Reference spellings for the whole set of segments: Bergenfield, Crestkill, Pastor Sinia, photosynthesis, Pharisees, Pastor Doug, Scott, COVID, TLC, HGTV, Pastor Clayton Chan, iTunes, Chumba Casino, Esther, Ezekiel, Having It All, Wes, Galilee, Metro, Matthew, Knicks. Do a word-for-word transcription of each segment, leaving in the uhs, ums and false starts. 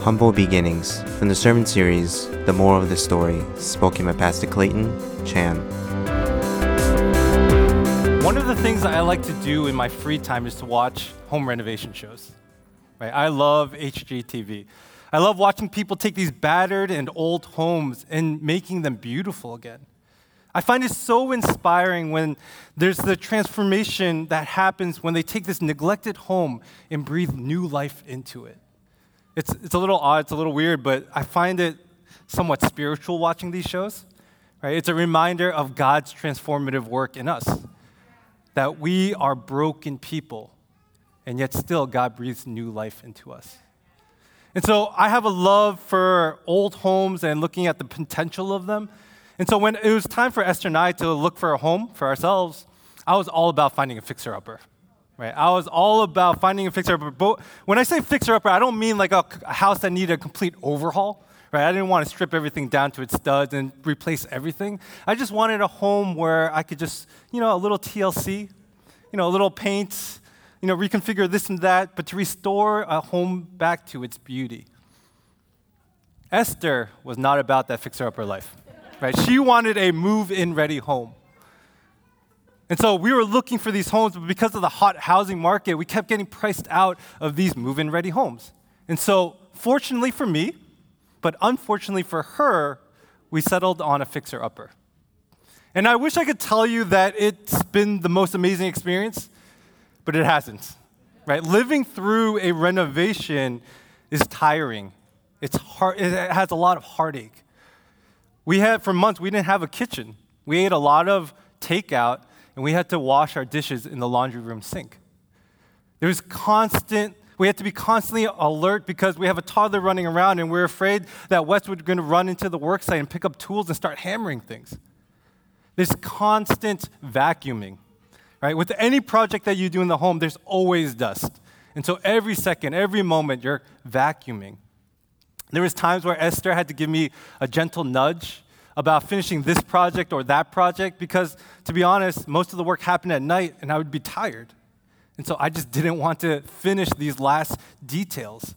Humble Beginnings, from the sermon series, The Moral of the Story, spoken by Pastor Clayton Chan. One of the things that I like to do in my free time is to watch home renovation shows. Right? I love H G T V. I love watching people take these battered and old homes and making them beautiful again. I find it so inspiring when there's the transformation that happens when they take this neglected home and breathe new life into it. It's it's a little odd, it's a little weird, but I find it somewhat spiritual watching these shows. Right? It's a reminder of God's transformative work in us, that we are broken people, and yet still God breathes new life into us. And so I have a love for old homes and looking at the potential of them. And so when it was time for Esther and I to look for a home for ourselves, I was all about finding a fixer-upper. Right? I was all about finding a fixer-upper. But when I say fixer-upper, I don't mean like a, a house that needed a complete overhaul. Right? I didn't want to strip everything down to its studs and replace everything. I just wanted a home where I could just, you know, a little T L C, you know, a little paint, you know, reconfigure this and that, but to restore a home back to its beauty. Esther was not about that fixer-upper life. Right? She wanted a move-in ready home. And so we were looking for these homes, but because of the hot housing market, we kept getting priced out of these move-in ready homes. And so fortunately for me, but unfortunately for her, we settled on a fixer-upper. And I wish I could tell you that it's been the most amazing experience, but it hasn't. Right? Living through a renovation is tiring. It's hard. It has a lot of heartache. We had, for months, we didn't have a kitchen. We ate a lot of takeout, and we had to wash our dishes in the laundry room sink. There was constant, we had to be constantly alert because we have a toddler running around, and we're afraid that Wes was going to run into the worksite and pick up tools and start hammering things. There's constant vacuuming, right? With any project that you do in the home, there's always dust. And so every second, every moment, you're vacuuming. There was times where Esther had to give me a gentle nudge about finishing this project or that project because, to be honest, most of the work happened at night and I would be tired. And so I just didn't want to finish these last details.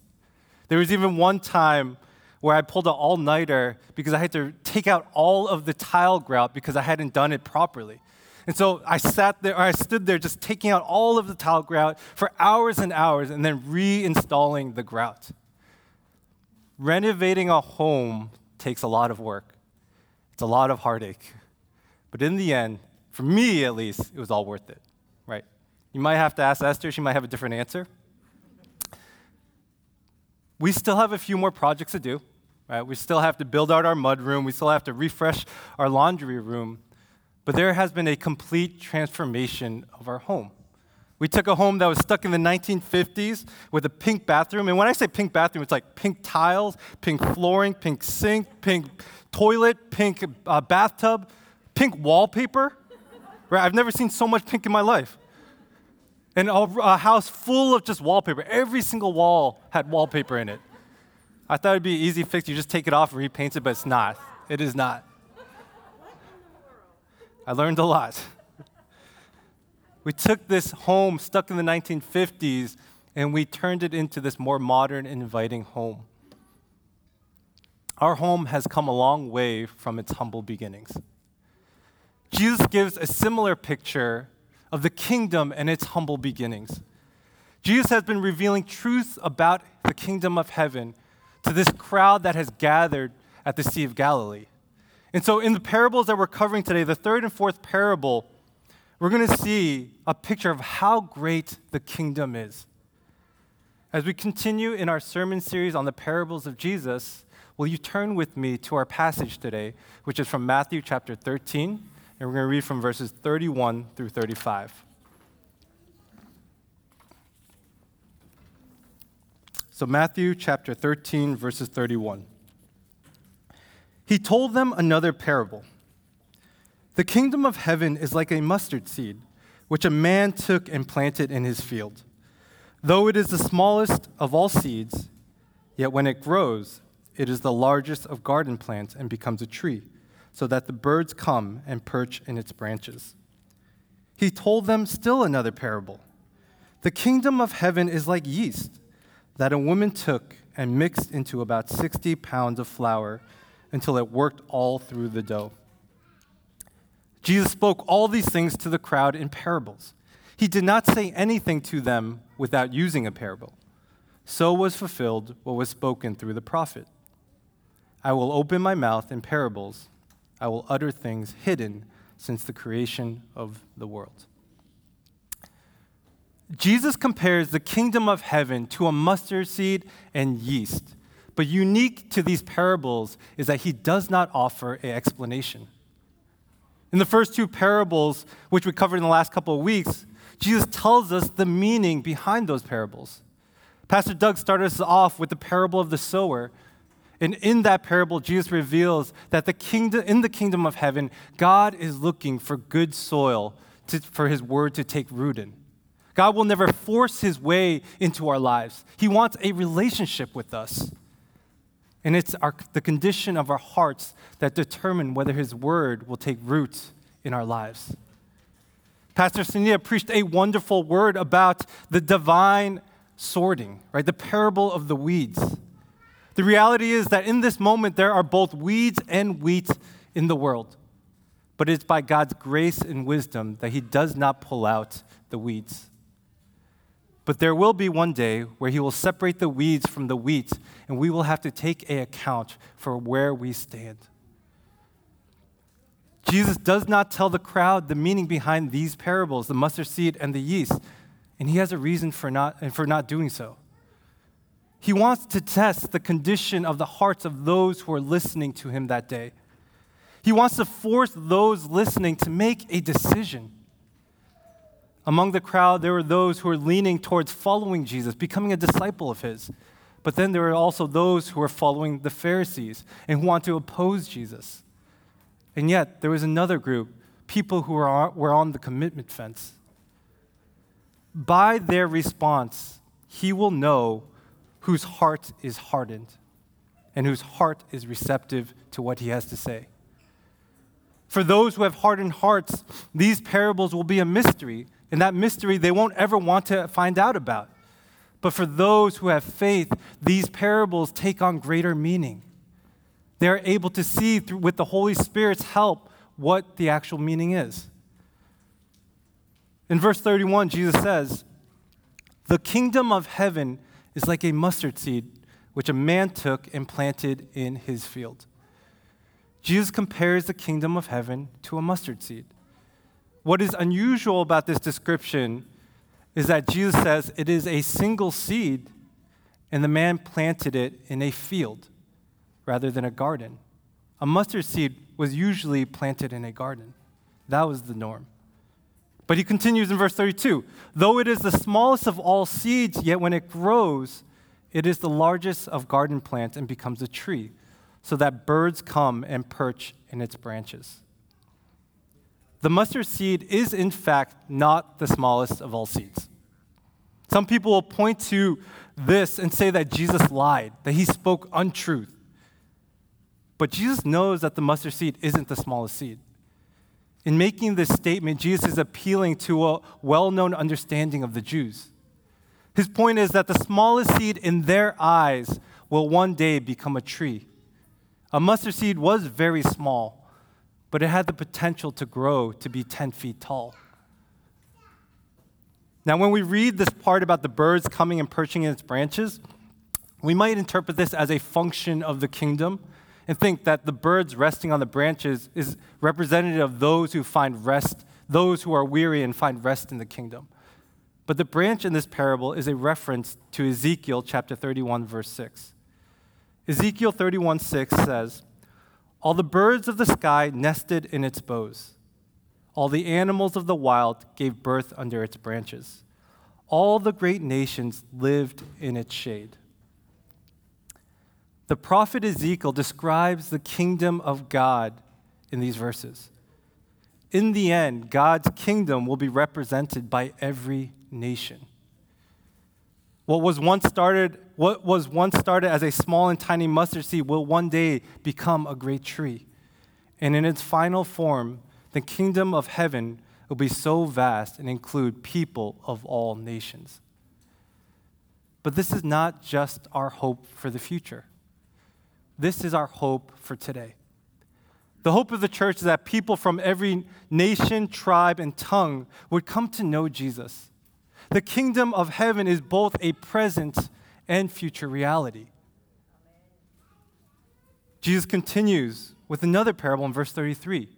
There was even one time where I pulled an all-nighter because I had to take out all of the tile grout because I hadn't done it properly. And so I sat there, or I stood there just taking out all of the tile grout for hours and hours and then reinstalling the grout. Renovating a home takes a lot of work. It's a lot of heartache. But in the end, for me at least, it was all worth it, right? You might have to ask Esther. She might have a different answer. We still have a few more projects to do, right? We still have to build out our mud room. We still have to refresh our laundry room. But there has been a complete transformation of our home. We took a home that was stuck in the nineteen fifties with a pink bathroom. And when I say pink bathroom, it's like pink tiles, pink flooring, pink sink, pink toilet, pink uh, bathtub, pink wallpaper. Right? I've never seen so much pink in my life. And a, a house full of just wallpaper. Every single wall had wallpaper in it. I thought it'd be an easy fix. You just take it off and repaint it, but it's not. It is not. I learned a lot. We took this home stuck in the nineteen fifties, and we turned it into this more modern, inviting home. Our home has come a long way from its humble beginnings. Jesus gives a similar picture of the kingdom and its humble beginnings. Jesus has been revealing truths about the kingdom of heaven to this crowd that has gathered at the Sea of Galilee. And so in the parables that we're covering today, the third and fourth parable, we're going to see a picture of how great the kingdom is. As we continue in our sermon series on the parables of Jesus, will you turn with me to our passage today, which is from Matthew chapter thirteen, and we're going to read from verses thirty-one through thirty-five. So Matthew chapter thirteen, verses thirty-one. He told them another parable. The kingdom of heaven is like a mustard seed, which a man took and planted in his field. Though it is the smallest of all seeds, yet when it grows, it is the largest of garden plants and becomes a tree, so that the birds come and perch in its branches. He told them still another parable. The kingdom of heaven is like yeast that a woman took and mixed into about sixty pounds of flour until it worked all through the dough. Jesus spoke all these things to the crowd in parables. He did not say anything to them without using a parable. So was fulfilled what was spoken through the prophet. I will open my mouth in parables. I will utter things hidden since the creation of the world. Jesus compares the kingdom of heaven to a mustard seed and yeast. But unique to these parables is that he does not offer an explanation. In the first two parables, which we covered in the last couple of weeks, Jesus tells us the meaning behind those parables. Pastor Doug started us off with the parable of the sower. And in that parable, Jesus reveals that the kingdom, in the kingdom of heaven, God is looking for good soil to, for his word to take root in. God will never force his way into our lives. He wants a relationship with us. And it's our, the condition of our hearts that determine whether his word will take root in our lives. Pastor Sinia preached a wonderful word about the divine sorting, right? The parable of the weeds. The reality is that in this moment, there are both weeds and wheat in the world. But it's by God's grace and wisdom that he does not pull out the weeds. But there will be one day where he will separate the weeds from the wheat, and we will have to take an account for where we stand. Jesus does not tell the crowd the meaning behind these parables, the mustard seed and the yeast, and he has a reason for not, and for not doing so. He wants to test the condition of the hearts of those who are listening to him that day. He wants to force those listening to make a decision. Among the crowd, there were those who were leaning towards following Jesus, becoming a disciple of his. But then there were also those who were following the Pharisees and who want to oppose Jesus. And yet, there was another group, people who were on the commitment fence. By their response, he will know whose heart is hardened and whose heart is receptive to what he has to say. For those who have hardened hearts, these parables will be a mystery, and that mystery they won't ever want to find out about. But for those who have faith, these parables take on greater meaning. They are able to see through, with the Holy Spirit's help what the actual meaning is. In verse thirty-one, Jesus says, "The kingdom of heaven is like a mustard seed, which a man took and planted in his field." Jesus compares the kingdom of heaven to a mustard seed. What is unusual about this description is that Jesus says it is a single seed, and the man planted it in a field rather than a garden. A mustard seed was usually planted in a garden. That was the norm. But he continues in verse thirty-two, "Though it is the smallest of all seeds, yet when it grows, it is the largest of garden plants and becomes a tree, so that birds come and perch in its branches." The mustard seed is, in fact, not the smallest of all seeds. Some people will point to this and say that Jesus lied, that he spoke untruth. But Jesus knows that the mustard seed isn't the smallest seed. In making this statement, Jesus is appealing to a well-known understanding of the Jews. His point is that the smallest seed in their eyes will one day become a tree. A mustard seed was very small, but it had the potential to grow to be ten feet tall. Now, when we read this part about the birds coming and perching in its branches, we might interpret this as a function of the kingdom and think that the birds resting on the branches is representative of those who find rest, those who are weary and find rest in the kingdom. But the branch in this parable is a reference to Ezekiel chapter thirty-one, verse six. Ezekiel thirty-one six says, "All the birds of the sky nested in its boughs. All the animals of the wild gave birth under its branches. All the great nations lived in its shade." The prophet Ezekiel describes the kingdom of God in these verses. In the end, God's kingdom will be represented by every nation. What was once started, what was once started as a small and tiny mustard seed will one day become a great tree. And in its final form, the kingdom of heaven will be so vast and include people of all nations. But this is not just our hope for the future. This is our hope for today. The hope of the church is that people from every nation, tribe, and tongue would come to know Jesus. The kingdom of heaven is both a present and future reality. Jesus continues with another parable in verse thirty-three.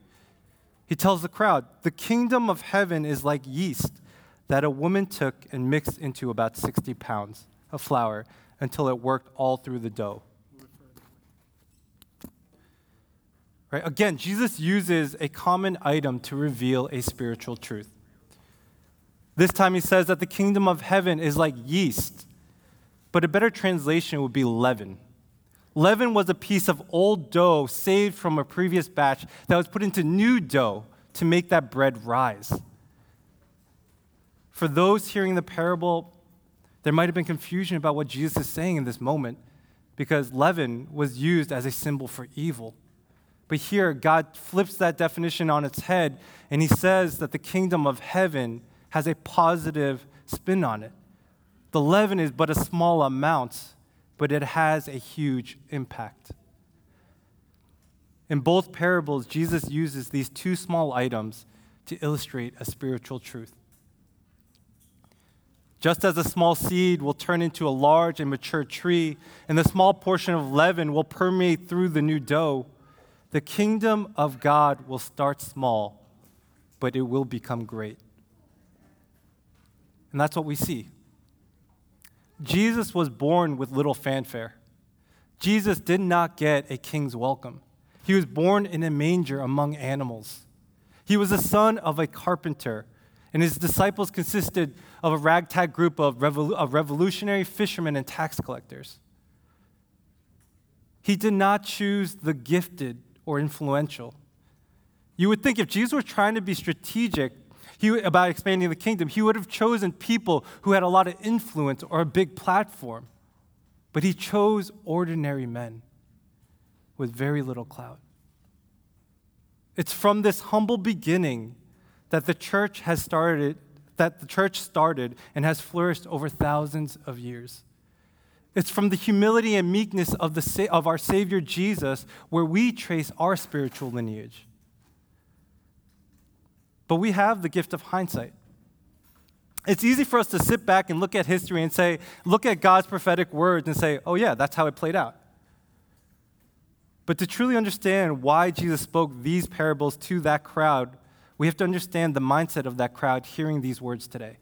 He tells the crowd, "The kingdom of heaven is like yeast that a woman took and mixed into about sixty pounds of flour until it worked all through the dough." Right? Again, Jesus uses a common item to reveal a spiritual truth. This time he says that the kingdom of heaven is like yeast, but a better translation would be leaven. Leaven was a piece of old dough saved from a previous batch that was put into new dough to make that bread rise. For those hearing the parable, there might have been confusion about what Jesus is saying in this moment, because leaven was used as a symbol for evil. But here, God flips that definition on its head, and he says that the kingdom of heaven has a positive spin on it. The leaven is but a small amount, but it has a huge impact. In both parables, Jesus uses these two small items to illustrate a spiritual truth. Just as a small seed will turn into a large and mature tree, and the small portion of leaven will permeate through the new dough, the kingdom of God will start small, but it will become great. And that's what we see. Jesus was born with little fanfare. Jesus did not get a king's welcome. He was born in a manger among animals. He was the son of a carpenter, and his disciples consisted of a ragtag group of revol- of revolutionary fishermen and tax collectors. He did not choose the gifted or influential. You would think if Jesus were trying to be strategic he, about expanding the kingdom, he would have chosen people who had a lot of influence or a big platform. But he chose ordinary men with very little clout. It's from this humble beginning that the church has started, that the church started and has flourished over thousands of years. It's from the humility and meekness of, the sa- of our Savior Jesus where we trace our spiritual lineage. But we have the gift of hindsight. It's easy for us to sit back and look at history and say, look at God's prophetic words and say, oh yeah, that's how it played out. But to truly understand why Jesus spoke these parables to that crowd, we have to understand the mindset of that crowd hearing these words today.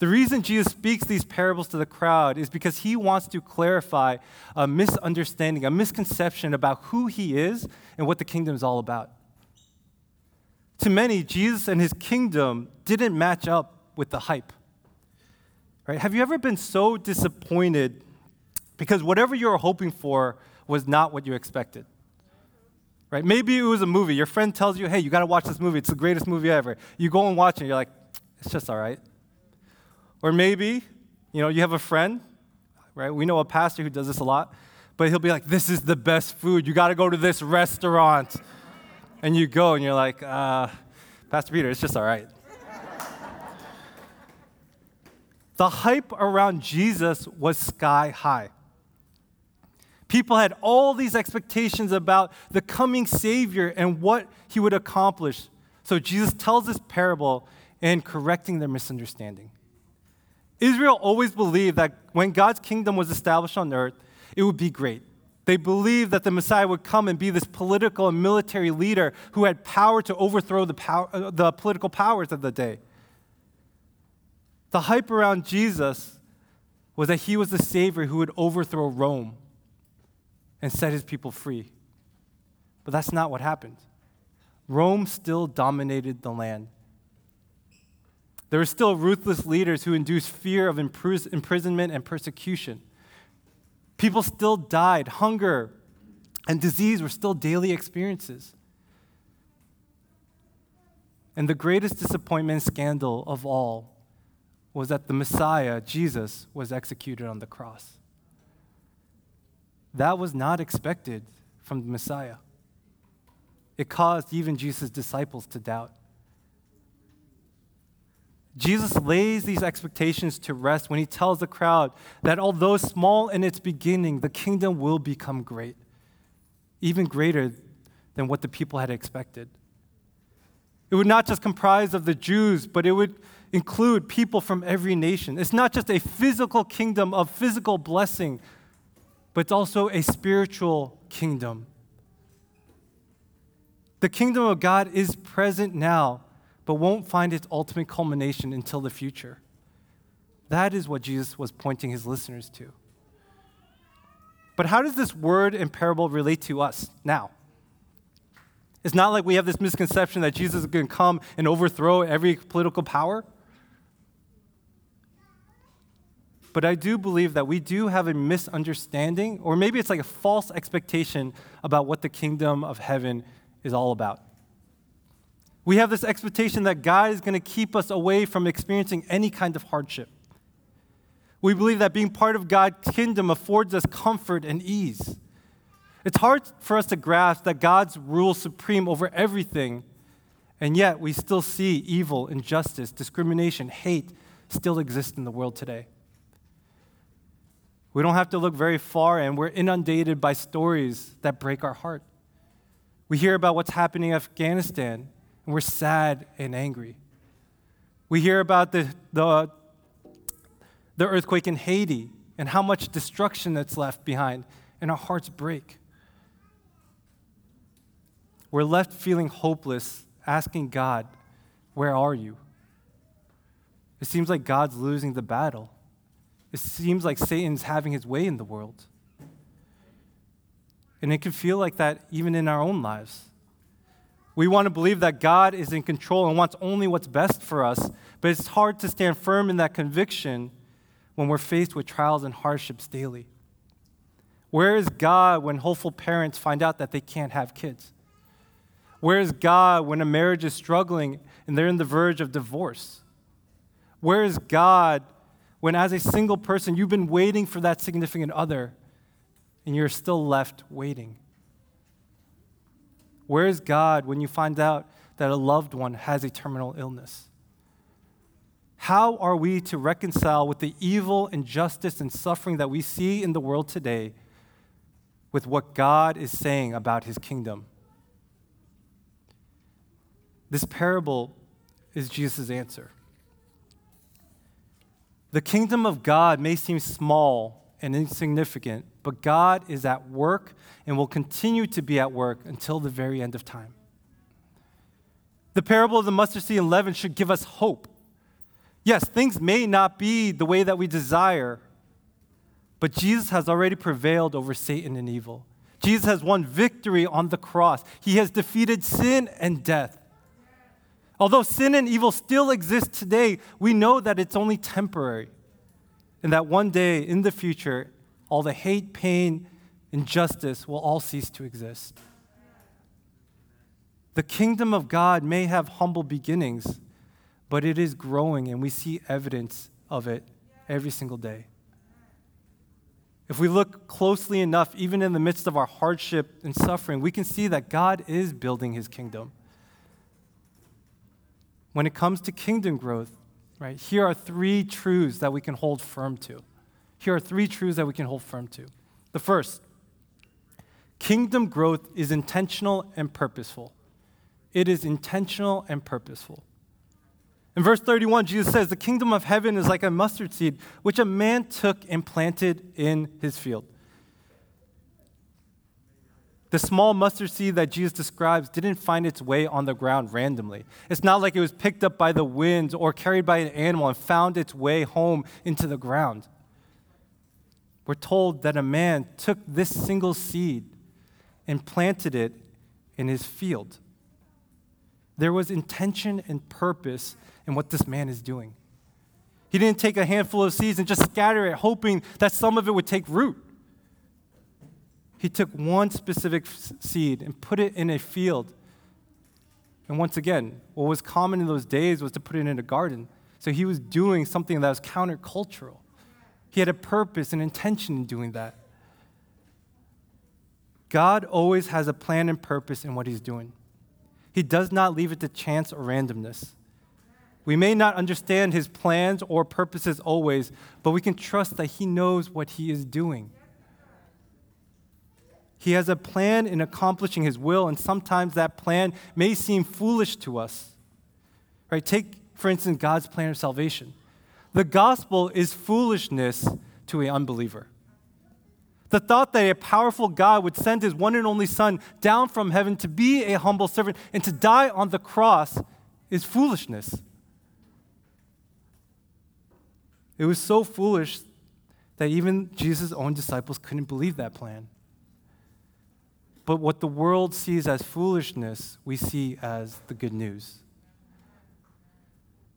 The reason Jesus speaks these parables to the crowd is because he wants to clarify a misunderstanding, a misconception about who he is and what the kingdom is all about. To many, Jesus and his kingdom didn't match up with the hype. Right? Have you ever been so disappointed because whatever you were hoping for was not what you expected? Right? Maybe it was a movie. Your friend tells you, hey, you got to watch this movie. It's the greatest movie ever. You go and watch it, and you're like, it's just all right. Or maybe, you know, you have a friend, right? We know a pastor who does this a lot, but he'll be like, this is the best food. You got to go to this restaurant. And you go, and you're like, uh, Pastor Peter, it's just all right. The hype around Jesus was sky high. People had all these expectations about the coming Savior and what he would accomplish. So Jesus tells this parable and correcting their misunderstanding. Israel always believed that when God's kingdom was established on earth, it would be great. They believed that the Messiah would come and be this political and military leader who had power to overthrow the, power, the political powers of the day. The hype around Jesus was that he was the Savior who would overthrow Rome and set his people free. But that's not what happened. Rome still dominated the land. There were still ruthless leaders who induced fear of imprisonment and persecution. People still died. Hunger and disease were still daily experiences. And the greatest disappointment and scandal of all was that the Messiah, Jesus, was executed on the cross. That was not expected from the Messiah. It caused even Jesus' disciples to doubt. Jesus lays these expectations to rest when he tells the crowd that although small in its beginning, the kingdom will become great, even greater than what the people had expected. It would not just comprise of the Jews, but it would include people from every nation. It's not just a physical kingdom of physical blessing, but it's also a spiritual kingdom. The kingdom of God is present now, but won't find its ultimate culmination until the future. That is what Jesus was pointing his listeners to. But how does this word and parable relate to us now? It's not like we have this misconception that Jesus is going to come and overthrow every political power. But I do believe that we do have a misunderstanding, or maybe it's like a false expectation about what the kingdom of heaven is all about. We have this expectation that God is going to keep us away from experiencing any kind of hardship. We believe that being part of God's kingdom affords us comfort and ease. It's hard for us to grasp that God's rules supreme over everything, and yet we still see evil, injustice, discrimination, hate still exist in the world today. We don't have to look very far, and we're inundated by stories that break our heart. We hear about what's happening in Afghanistan, and we're sad and angry. We hear about the, the, the earthquake in Haiti and how much destruction that's left behind, and our hearts break. We're left feeling hopeless, asking God, where are you? It seems like God's losing the battle. It seems like Satan's having his way in the world. And it can feel like that even in our own lives. We want to believe that God is in control and wants only what's best for us, but it's hard to stand firm in that conviction when we're faced with trials and hardships daily. Where is God when hopeful parents find out that they can't have kids? Where is God when a marriage is struggling and they're on the verge of divorce? Where is God when, as a single person, you've been waiting for that significant other and you're still left waiting? Where is God when you find out that a loved one has a terminal illness? How are we to reconcile with the evil, injustice, and suffering that we see in the world today with what God is saying about his kingdom? This parable is Jesus' answer. The kingdom of God may seem small and insignificant, but God is at work and will continue to be at work until the very end of time. The parable of the mustard seed and leaven should give us hope. Yes, things may not be the way that we desire, but Jesus has already prevailed over Satan and evil. Jesus has won victory on the cross. He has defeated sin and death. Although sin and evil still exist today, we know that it's only temporary. And that one day in the future, all the hate, pain, injustice will all cease to exist. The kingdom of God may have humble beginnings, but it is growing, and we see evidence of it every single day. If we look closely enough, even in the midst of our hardship and suffering, we can see that God is building his kingdom. When it comes to kingdom growth, right? Here are three truths that we can hold firm to. Here are three truths that we can hold firm to. The first, kingdom growth is intentional and purposeful. It is intentional and purposeful. In verse thirty-one, Jesus says, the kingdom of heaven is like a mustard seed, which a man took and planted in his field. The small mustard seed that Jesus describes didn't find its way on the ground randomly. It's not like it was picked up by the wind or carried by an animal and found its way home into the ground. We're told that a man took this single seed and planted it in his field. There was intention and purpose in what this man is doing. He didn't take a handful of seeds and just scatter it, hoping that some of it would take root. He took one specific seed and put it in a field. And once again, what was common in those days was to put it in a garden. So he was doing something that was countercultural. He had a purpose and intention in doing that. God always has a plan and purpose in what he's doing. He does not leave it to chance or randomness. We may not understand his plans or purposes always, but we can trust that he knows what he is doing. He has a plan in accomplishing his will, and sometimes that plan may seem foolish to us. Right? Take, for instance, God's plan of salvation. The gospel is foolishness to an unbeliever. The thought that a powerful God would send his one and only Son down from heaven to be a humble servant and to die on the cross is foolishness. It was so foolish that even Jesus' own disciples couldn't believe that plan. But what the world sees as foolishness, we see as the good news.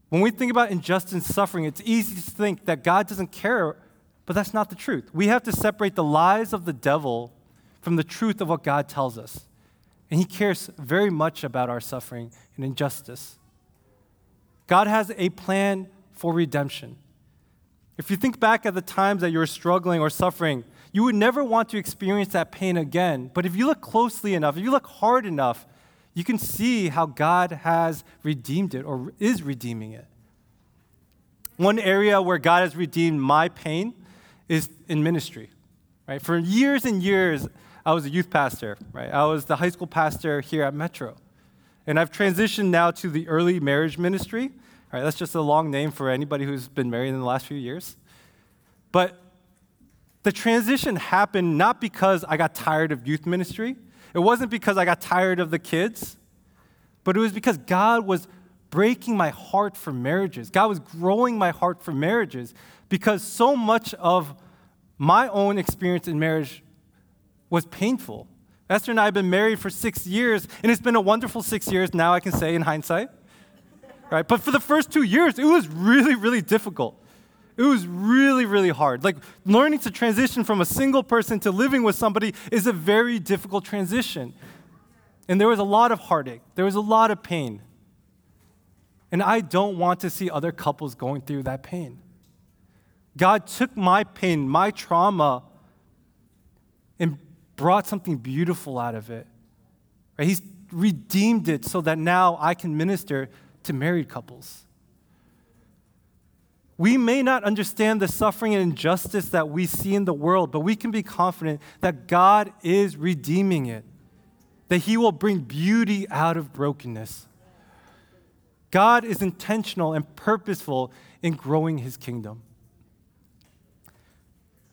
When we think about injustice and suffering, it's easy to think that God doesn't care, but that's not the truth. We have to separate the lies of the devil from the truth of what God tells us. And he cares very much about our suffering and injustice. God has a plan for redemption. If you think back at the times that you were struggling or suffering, you would never want to experience that pain again. But if you look closely enough, if you look hard enough, you can see how God has redeemed it or is redeeming it. One area where God has redeemed my pain is in ministry. Right? For years and years, I was a youth pastor. Right? I was the high school pastor here at Metro. And I've transitioned now to the early marriage ministry. All right, that's just a long name for anybody who's been married in the last few years. But the transition happened not because I got tired of youth ministry. It wasn't because I got tired of the kids. But it was because God was breaking my heart for marriages. God was growing my heart for marriages because so much of my own experience in marriage was painful. Esther and I have been married for six years, and it's been a wonderful six years now, I can say in hindsight. Right? But for the first two years, it was really, really difficult. It was really, really hard. Like, learning to transition from a single person to living with somebody is a very difficult transition. And there was a lot of heartache. There was a lot of pain. And I don't want to see other couples going through that pain. God took my pain, my trauma, and brought something beautiful out of it. Right? He's redeemed it so that now I can minister to married couples. We may not understand the suffering and injustice that we see in the world, but we can be confident that God is redeeming it, that he will bring beauty out of brokenness. God is intentional and purposeful in growing his kingdom.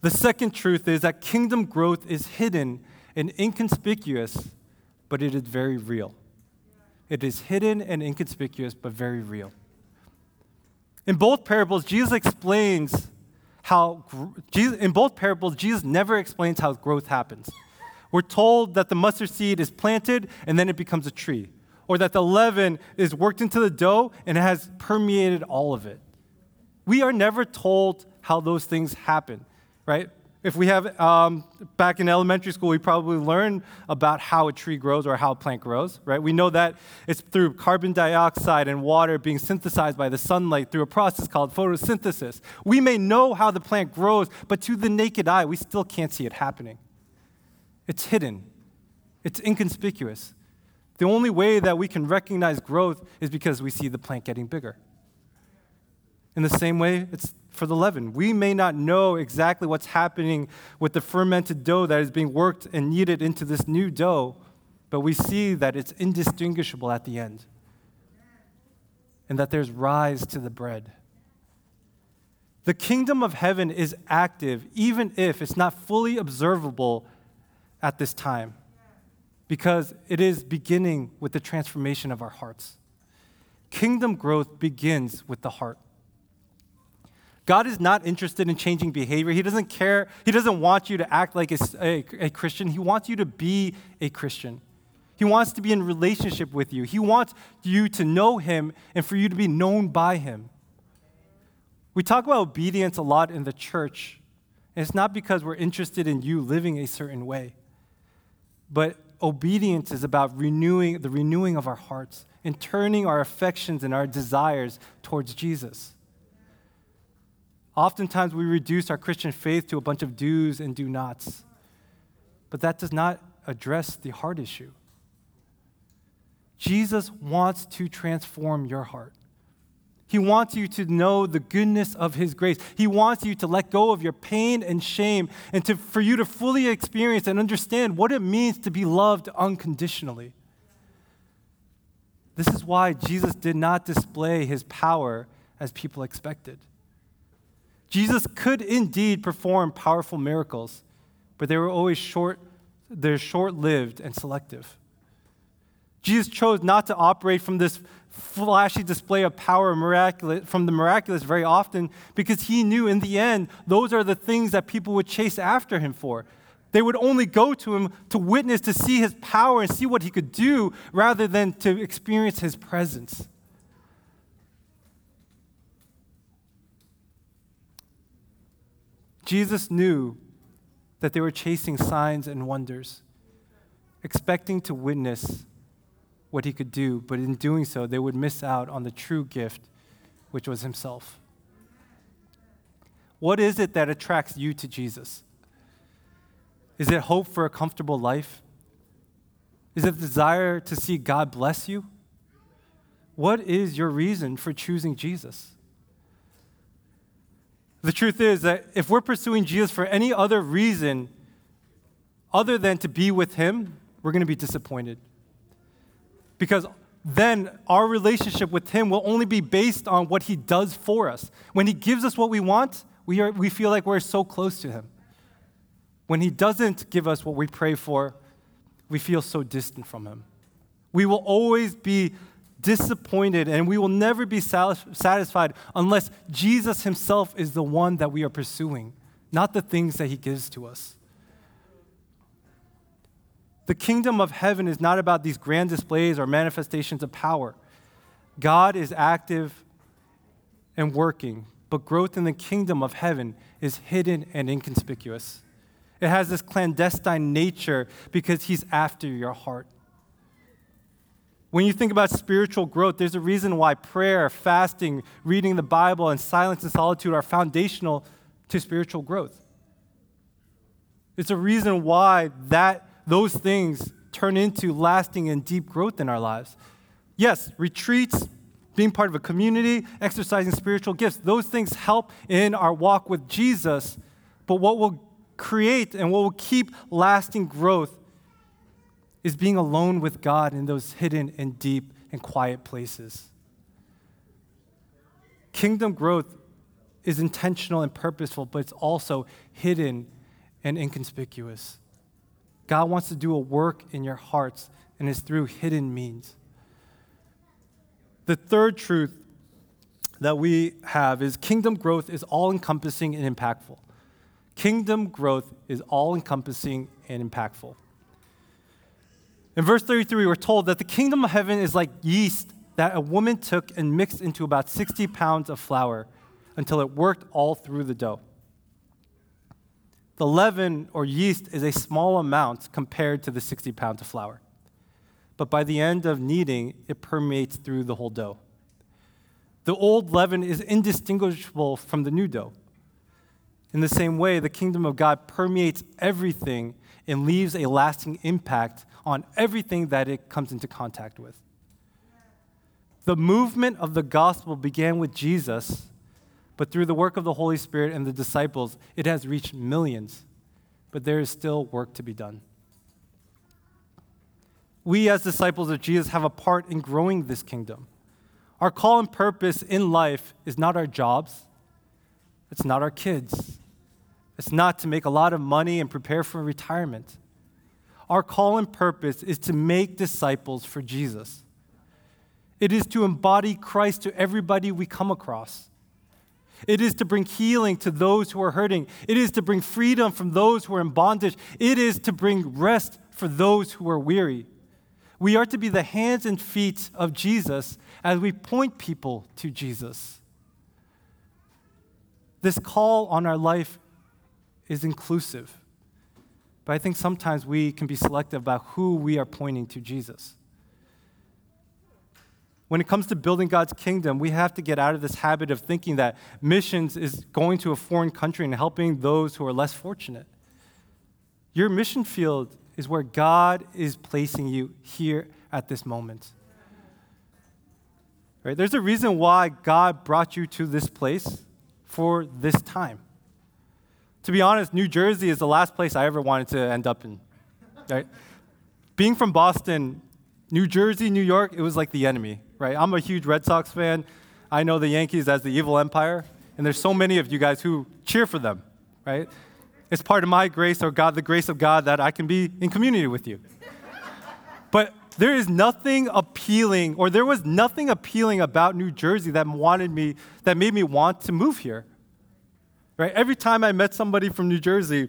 The second truth is that kingdom growth is hidden and inconspicuous, but it is very real. It is hidden and inconspicuous, but very real. In both parables, Jesus explains how, Jesus, in both parables, Jesus never explains how growth happens. We're told that the mustard seed is planted and then it becomes a tree, or that the leaven is worked into the dough and it has permeated all of it. We are never told how those things happen, right? If we have, um, back in elementary school, we probably learn about how a tree grows or how a plant grows, right? We know that it's through carbon dioxide and water being synthesized by the sunlight through a process called photosynthesis. We may know how the plant grows, but to the naked eye, we still can't see it happening. It's hidden. It's inconspicuous. The only way that we can recognize growth is because we see the plant getting bigger. In the same way, it's for the leaven. We may not know exactly what's happening with the fermented dough that is being worked and kneaded into this new dough, but we see that it's indistinguishable at the end and that there's rise to the bread. The kingdom of heaven is active even if it's not fully observable at this time, because it is beginning with the transformation of our hearts. Kingdom growth begins with the heart. God is not interested in changing behavior. He doesn't care. He doesn't want you to act like a, a, a Christian. He wants you to be a Christian. He wants to be in relationship with you. He wants you to know him and for you to be known by him. We talk about obedience a lot in the church, and it's not because we're interested in you living a certain way, but obedience is about renewing the renewing of our hearts and turning our affections and our desires towards Jesus. Oftentimes, we reduce our Christian faith to a bunch of do's and do-nots, but that does not address the heart issue. Jesus wants to transform your heart. He wants you to know the goodness of his grace. He wants you to let go of your pain and shame and to, for you to fully experience and understand what it means to be loved unconditionally. This is why Jesus did not display his power as people expected. Jesus could indeed perform powerful miracles, but they were always short, they're short-lived and selective. Jesus chose not to operate from this flashy display of power miraculous, from the miraculous very often because he knew in the end those are the things that people would chase after him for. They would only go to him to witness, to see his power and see what he could do rather than to experience his presence. Jesus knew that they were chasing signs and wonders, expecting to witness what he could do, but in doing so, they would miss out on the true gift, which was himself. What is it that attracts you to Jesus? Is it hope for a comfortable life? Is it desire to see God bless you? What is your reason for choosing Jesus? The truth is that if we're pursuing Jesus for any other reason other than to be with him, we're going to be disappointed. Because then our relationship with him will only be based on what he does for us. When he gives us what we want, we are, we feel like we're so close to him. When he doesn't give us what we pray for, we feel so distant from him. We will always be disappointed, and we will never be satisfied unless Jesus himself is the one that we are pursuing, not the things that he gives to us. The kingdom of heaven is not about these grand displays or manifestations of power. God is active and working, but growth in the kingdom of heaven is hidden and inconspicuous. It has this clandestine nature because he's after your heart. When you think about spiritual growth, there's a reason why prayer, fasting, reading the Bible, and silence and solitude are foundational to spiritual growth. It's a reason why that those things turn into lasting and deep growth in our lives. Yes, retreats, being part of a community, exercising spiritual gifts, those things help in our walk with Jesus, but what will create and what will keep lasting growth is being alone with God in those hidden and deep and quiet places. Kingdom growth is intentional and purposeful, but it's also hidden and inconspicuous. God wants to do a work in your hearts, and it's through hidden means. The third truth that we have is kingdom growth is all-encompassing and impactful. Kingdom growth is all-encompassing and impactful. In verse thirty-three, we're told that the kingdom of heaven is like yeast that a woman took and mixed into about sixty pounds of flour until it worked all through the dough. The leaven or yeast is a small amount compared to the sixty pounds of flour. But by the end of kneading, it permeates through the whole dough. The old leaven is indistinguishable from the new dough. In the same way, the kingdom of God permeates everything and leaves a lasting impact on everything that it comes into contact with. The movement of the gospel began with Jesus, but through the work of the Holy Spirit and the disciples, it has reached millions, but there is still work to be done. We as disciples of Jesus have a part in growing this kingdom. Our call and purpose in life is not our jobs, it's not our kids, it's not to make a lot of money and prepare for retirement. Our call and purpose is to make disciples for Jesus. It is to embody Christ to everybody we come across. It is to bring healing to those who are hurting. It is to bring freedom from those who are in bondage. It is to bring rest for those who are weary. We are to be the hands and feet of Jesus as we point people to Jesus. This call on our life is inclusive. But I think sometimes we can be selective about who we are pointing to Jesus. When it comes to building God's kingdom, we have to get out of this habit of thinking that missions is going to a foreign country and helping those who are less fortunate. Your mission field is where God is placing you here at this moment. Right? There's a reason why God brought you to this place for this time. To be honest, New Jersey is the last place I ever wanted to end up in. Right? Being from Boston, New Jersey, New York, it was like the enemy. Right? I'm a huge Red Sox fan. I know the Yankees as the evil empire, and there's so many of you guys who cheer for them. Right? It's part of my grace or God, the grace of God, that I can be in community with you. But there is nothing appealing, or there was nothing appealing about New Jersey that wanted me, that made me want to move here. Right? Every time I met somebody from New Jersey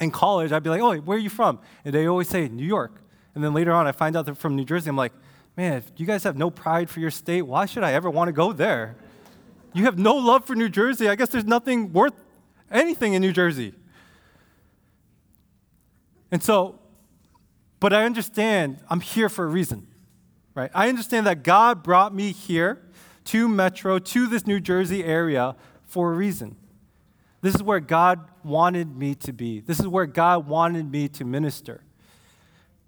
in college, I'd be like, "Oh, where are you from?" And they always say New York. And then later on, I find out they're from New Jersey. I'm like, "Man, if you guys have no pride for your state, why should I ever want to go there? You have no love for New Jersey. I guess there's nothing worth anything in New Jersey." And so, but I understand I'm here for a reason, right? I understand that God brought me here to Metro, to this New Jersey area for a reason. This is where God wanted me to be. This is where God wanted me to minister.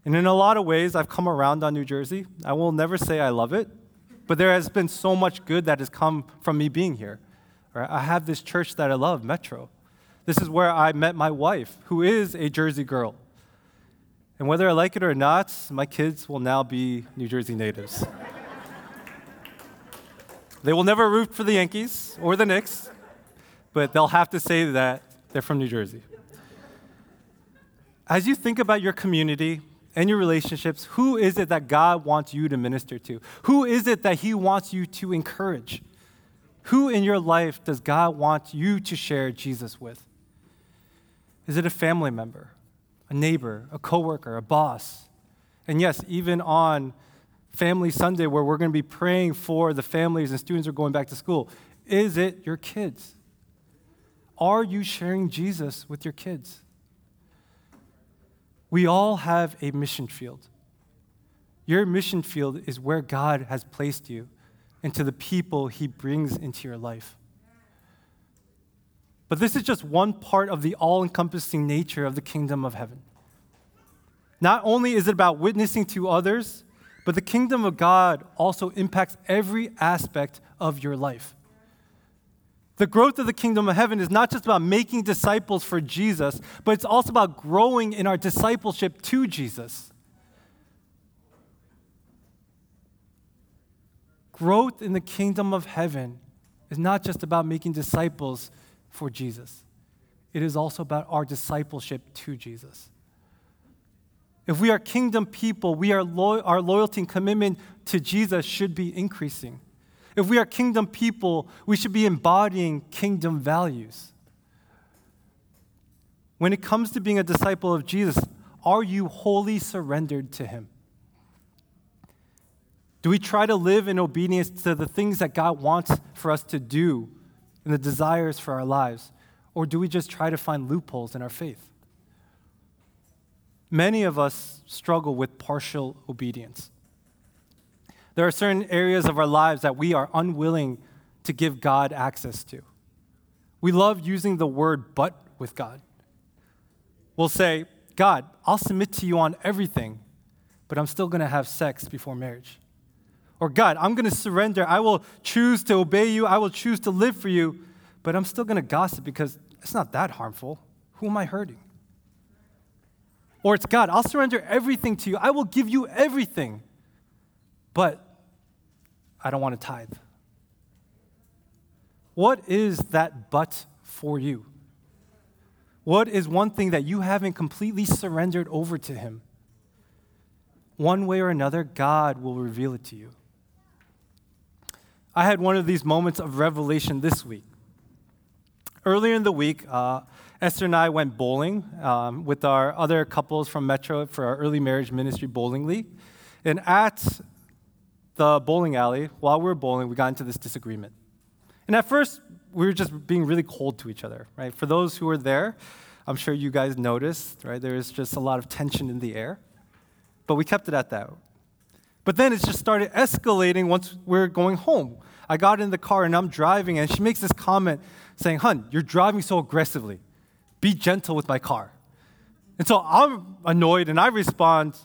And in a lot of ways, I've come around on New Jersey. I will never say I love it, but there has been so much good that has come from me being here. Right? I have this church that I love, Metro. This is where I met my wife, who is a Jersey girl. And whether I like it or not, my kids will now be New Jersey natives. They will never root for the Yankees or the Knicks, but they'll have to say that they're from New Jersey. As you think about your community and your relationships, who is it that God wants you to minister to? Who is it that He wants you to encourage? Who in your life does God want you to share Jesus with? Is it a family member? A neighbor, a coworker, a boss? And yes, even on Family Sunday, where we're going to be praying for the families and students who are going back to school, is it your kids? Are you sharing Jesus with your kids? We all have a mission field. Your mission field is where God has placed you and to the people He brings into your life. But this is just one part of the all-encompassing nature of the kingdom of heaven. Not only is it about witnessing to others, but the kingdom of God also impacts every aspect of your life. The growth of the kingdom of heaven is not just about making disciples for Jesus, but it's also about growing in our discipleship to Jesus. Growth in the kingdom of heaven is not just about making disciples for Jesus. It is also about our discipleship to Jesus. If we are kingdom people, we are lo- our loyalty and commitment to Jesus should be increasing. If we are kingdom people, we should be embodying kingdom values. When it comes to being a disciple of Jesus, are you wholly surrendered to Him? Do we try to live in obedience to the things that God wants for us to do and the desires for our lives? Or do we just try to find loopholes in our faith? Many of us struggle with partial obedience. There are certain areas of our lives that we are unwilling to give God access to. We love using the word "but" with God. We'll say, "God, I'll submit to you on everything, but I'm still going to have sex before marriage." Or, "God, I'm going to surrender. I will choose to obey you. I will choose to live for you, but I'm still going to gossip because it's not that harmful. Who am I hurting?" Or it's, "God, I'll surrender everything to you. I will give you everything, but I don't want to tithe." What is that "but" for you? What is one thing that you haven't completely surrendered over to Him? One way or another, God will reveal it to you. I had one of these moments of revelation this week. Earlier in the week, uh, Esther and I went bowling um, with our other couples from Metro for our early marriage ministry bowling league. And at the bowling alley, while we were bowling, we got into this disagreement. And at first, we were just being really cold to each other, right? For those who were there, I'm sure you guys noticed, right? There is just a lot of tension in the air. But we kept it at that. But then it just started escalating once we were going home. I got in the car and I'm driving, and she makes this comment saying, "Hun, you're driving so aggressively. Be gentle with my car." And so I'm annoyed and I respond,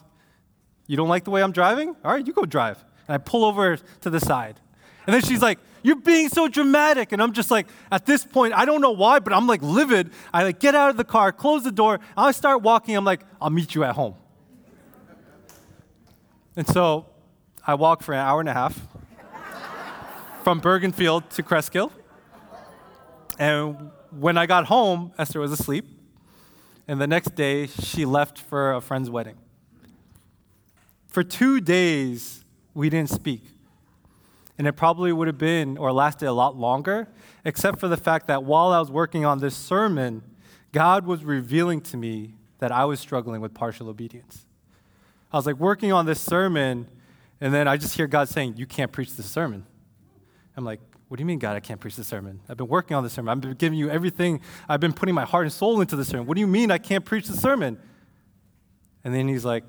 "You don't like the way I'm driving? All right, you go drive." And I pull over to the side. And then she's like, you're being so dramatic. And I'm just like, at this point, I don't know why, but I'm like livid. I like get out of the car, close the door. I start walking. I'm like, I'll meet you at home. And so I walk for an hour and a half from Bergenfield to Crestkill. And when I got home, Esther was asleep. And the next day, she left for a friend's wedding. For two days, we didn't speak. And it probably would have been or lasted a lot longer, except for the fact that while I was working on this sermon, God was revealing to me that I was struggling with partial obedience. I was like working on this sermon, and then I just hear God saying, you can't preach this sermon. I'm like, what do you mean, God, I can't preach this sermon? I've been working on this sermon. I've been giving you everything. I've been putting my heart and soul into this sermon. What do you mean I can't preach the sermon? And then he's like,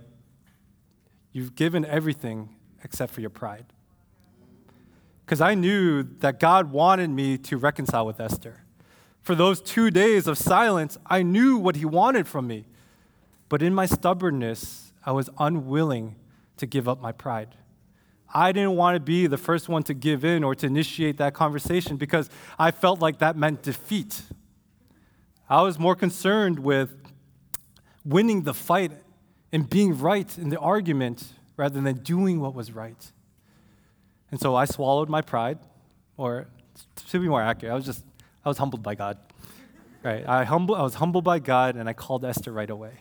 you've given everything except for your pride. Because I knew that God wanted me to reconcile with Esther. For those two days of silence, I knew what he wanted from me. But in my stubbornness, I was unwilling to give up my pride. I didn't want to be the first one to give in or to initiate that conversation because I felt like that meant defeat. I was more concerned with winning the fight and being right in the argument rather than doing what was right. And so I swallowed my pride, or to be more accurate, I was just, I was humbled by God, right? I, humble, I was humbled by God, and I called Esther right away.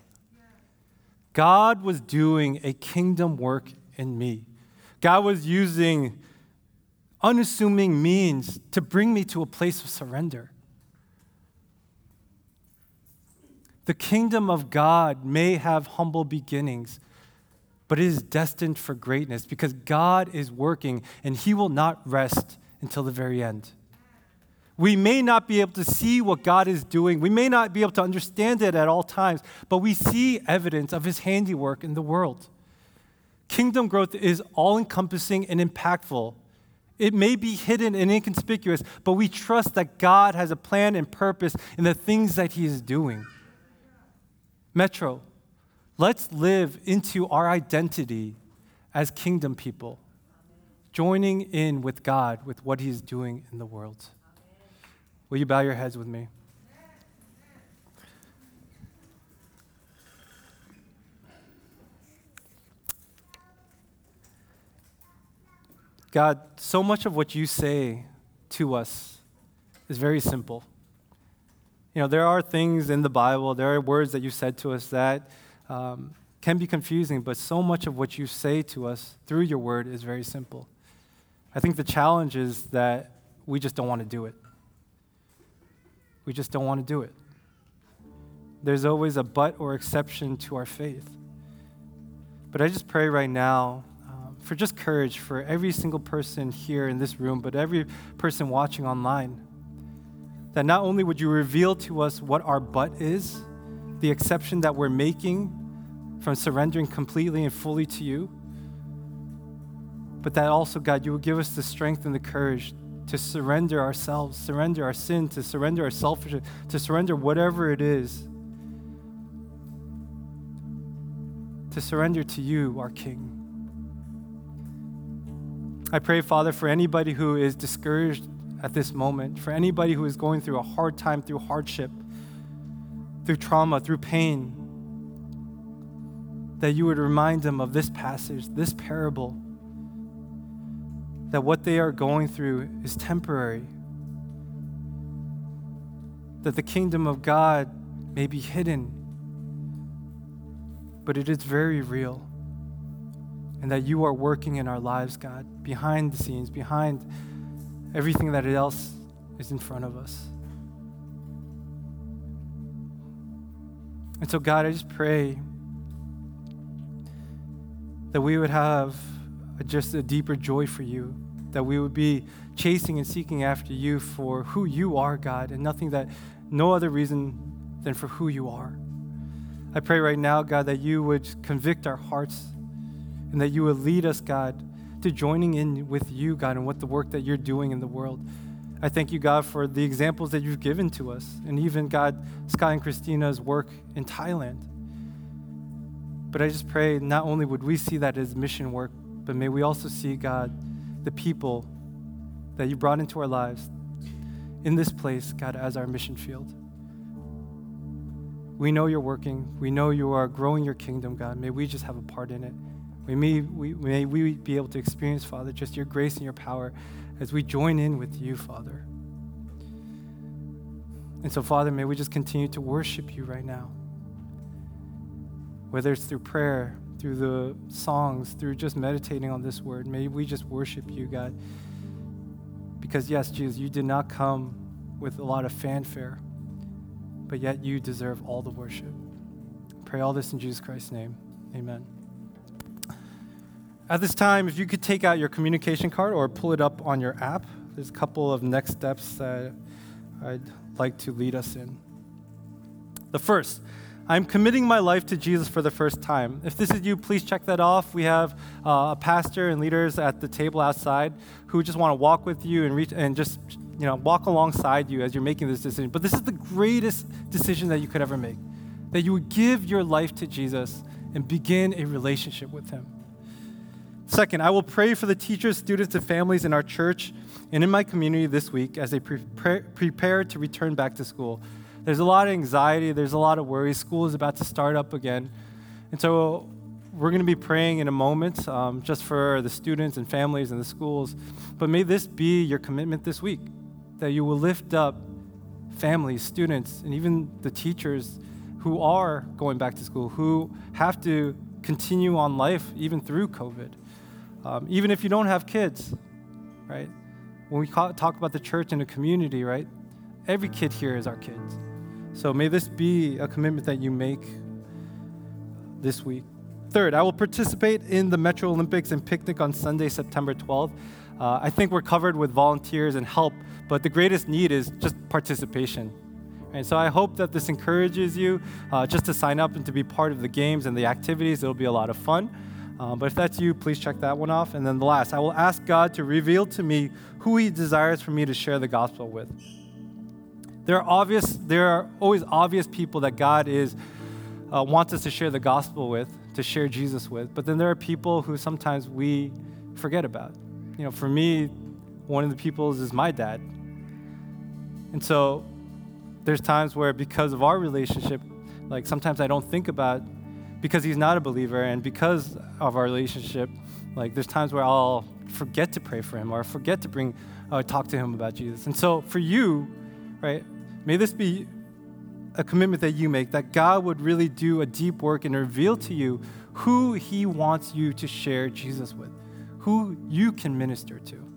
God was doing a kingdom work in me. God was using unassuming means to bring me to a place of surrender. The kingdom of God may have humble beginnings, but it is destined for greatness because God is working and he will not rest until the very end. We may not be able to see what God is doing. We may not be able to understand it at all times, but we see evidence of his handiwork in the world. Kingdom growth is all-encompassing and impactful. It may be hidden and inconspicuous, but we trust that God has a plan and purpose in the things that he is doing. Metro. Let's live into our identity as kingdom people, joining in with God with what he is doing in the world. Will you bow your heads with me? God, so much of what you say to us is very simple. You know, there are things in the Bible, there are words that you said to us that Um, can be confusing, but so much of what you say to us through your word is very simple. I think the challenge is that we just don't want to do it. We just don't want to do it. There's always a but or exception to our faith. But I just pray right now um, for just courage for every single person here in this room, but every person watching online, that not only would you reveal to us what our but is, the exception that we're making from surrendering completely and fully to you, but that also, God, you will give us the strength and the courage to surrender ourselves, surrender our sin, to surrender our selfishness, to surrender whatever it is, to surrender to you, our King. I pray, Father, for anybody who is discouraged at this moment, for anybody who is going through a hard time, through hardship, through trauma, through pain, that you would remind them of this passage, this parable, that what they are going through is temporary, that the kingdom of God may be hidden, but it is very real, and that you are working in our lives, God, behind the scenes, behind everything that else is in front of us. And so, God, I just pray that we would have just a deeper joy for you, that we would be chasing and seeking after you for who you are, God, and nothing that, no other reason than for who you are. I pray right now, God, that you would convict our hearts and that you would lead us, God, to joining in with you, God, and what the work that you're doing in the world. I thank you, God, for the examples that you've given to us, and even, God, Scott and Christina's work in Thailand. But I just pray not only would we see that as mission work, but may we also see, God, the people that you brought into our lives in this place, God, as our mission field. We know you're working. We know you are growing your kingdom, God. May we just have a part in it. May we, we, may we be able to experience, Father, just your grace and your power as we join in with you, Father. And so, Father, may we just continue to worship you right now, whether it's through prayer, through the songs, through just meditating on this word. May we just worship you, God, because, yes, Jesus, you did not come with a lot of fanfare, but yet you deserve all the worship. I pray all this in Jesus Christ's name. Amen. At this time, if you could take out your communication card or pull it up on your app, there's a couple of next steps that I'd like to lead us in. The first, I'm committing my life to Jesus for the first time. If this is you, please check that off. We have uh, a pastor and leaders at the table outside who just want to walk with you and reach and just, you know, walk alongside you as you're making this decision. But this is the greatest decision that you could ever make, that you would give your life to Jesus and begin a relationship with him. Second, I will pray for the teachers, students, and families in our church and in my community this week as they pre- pre- prepare to return back to school. There's a lot of anxiety. There's a lot of worry. School is about to start up again. And so we're going to be praying in a moment um, just for the students and families and the schools. But may this be your commitment this week, that you will lift up families, students, and even the teachers who are going back to school, who have to continue on life even through COVID. Um, even if you don't have kids, right? When we call, talk about the church and the community, right? Every kid here is our kids. So may this be a commitment that you make this week. Third, I will participate in the Metro Olympics and picnic on Sunday, September twelfth. Uh, I think we're covered with volunteers and help, but the greatest need is just participation. And so I hope that this encourages you uh, just to sign up and to be part of the games and the activities. It'll be a lot of fun. Um, but if that's you, please check that one off. And then the last, I will ask God to reveal to me who he desires for me to share the gospel with. There are obvious, there are always obvious people that God is uh, wants us to share the gospel with, to share Jesus with. But then there are people who sometimes we forget about. You know, for me, one of the people is my dad. And so there's times where because of our relationship, like sometimes I don't think about, because he's not a believer and because of our relationship, like there's times where I'll forget to pray for him or forget to bring, uh, talk to him about Jesus. And so for you, right, may this be a commitment that you make, that God would really do a deep work and reveal to you who he wants you to share Jesus with, who you can minister to.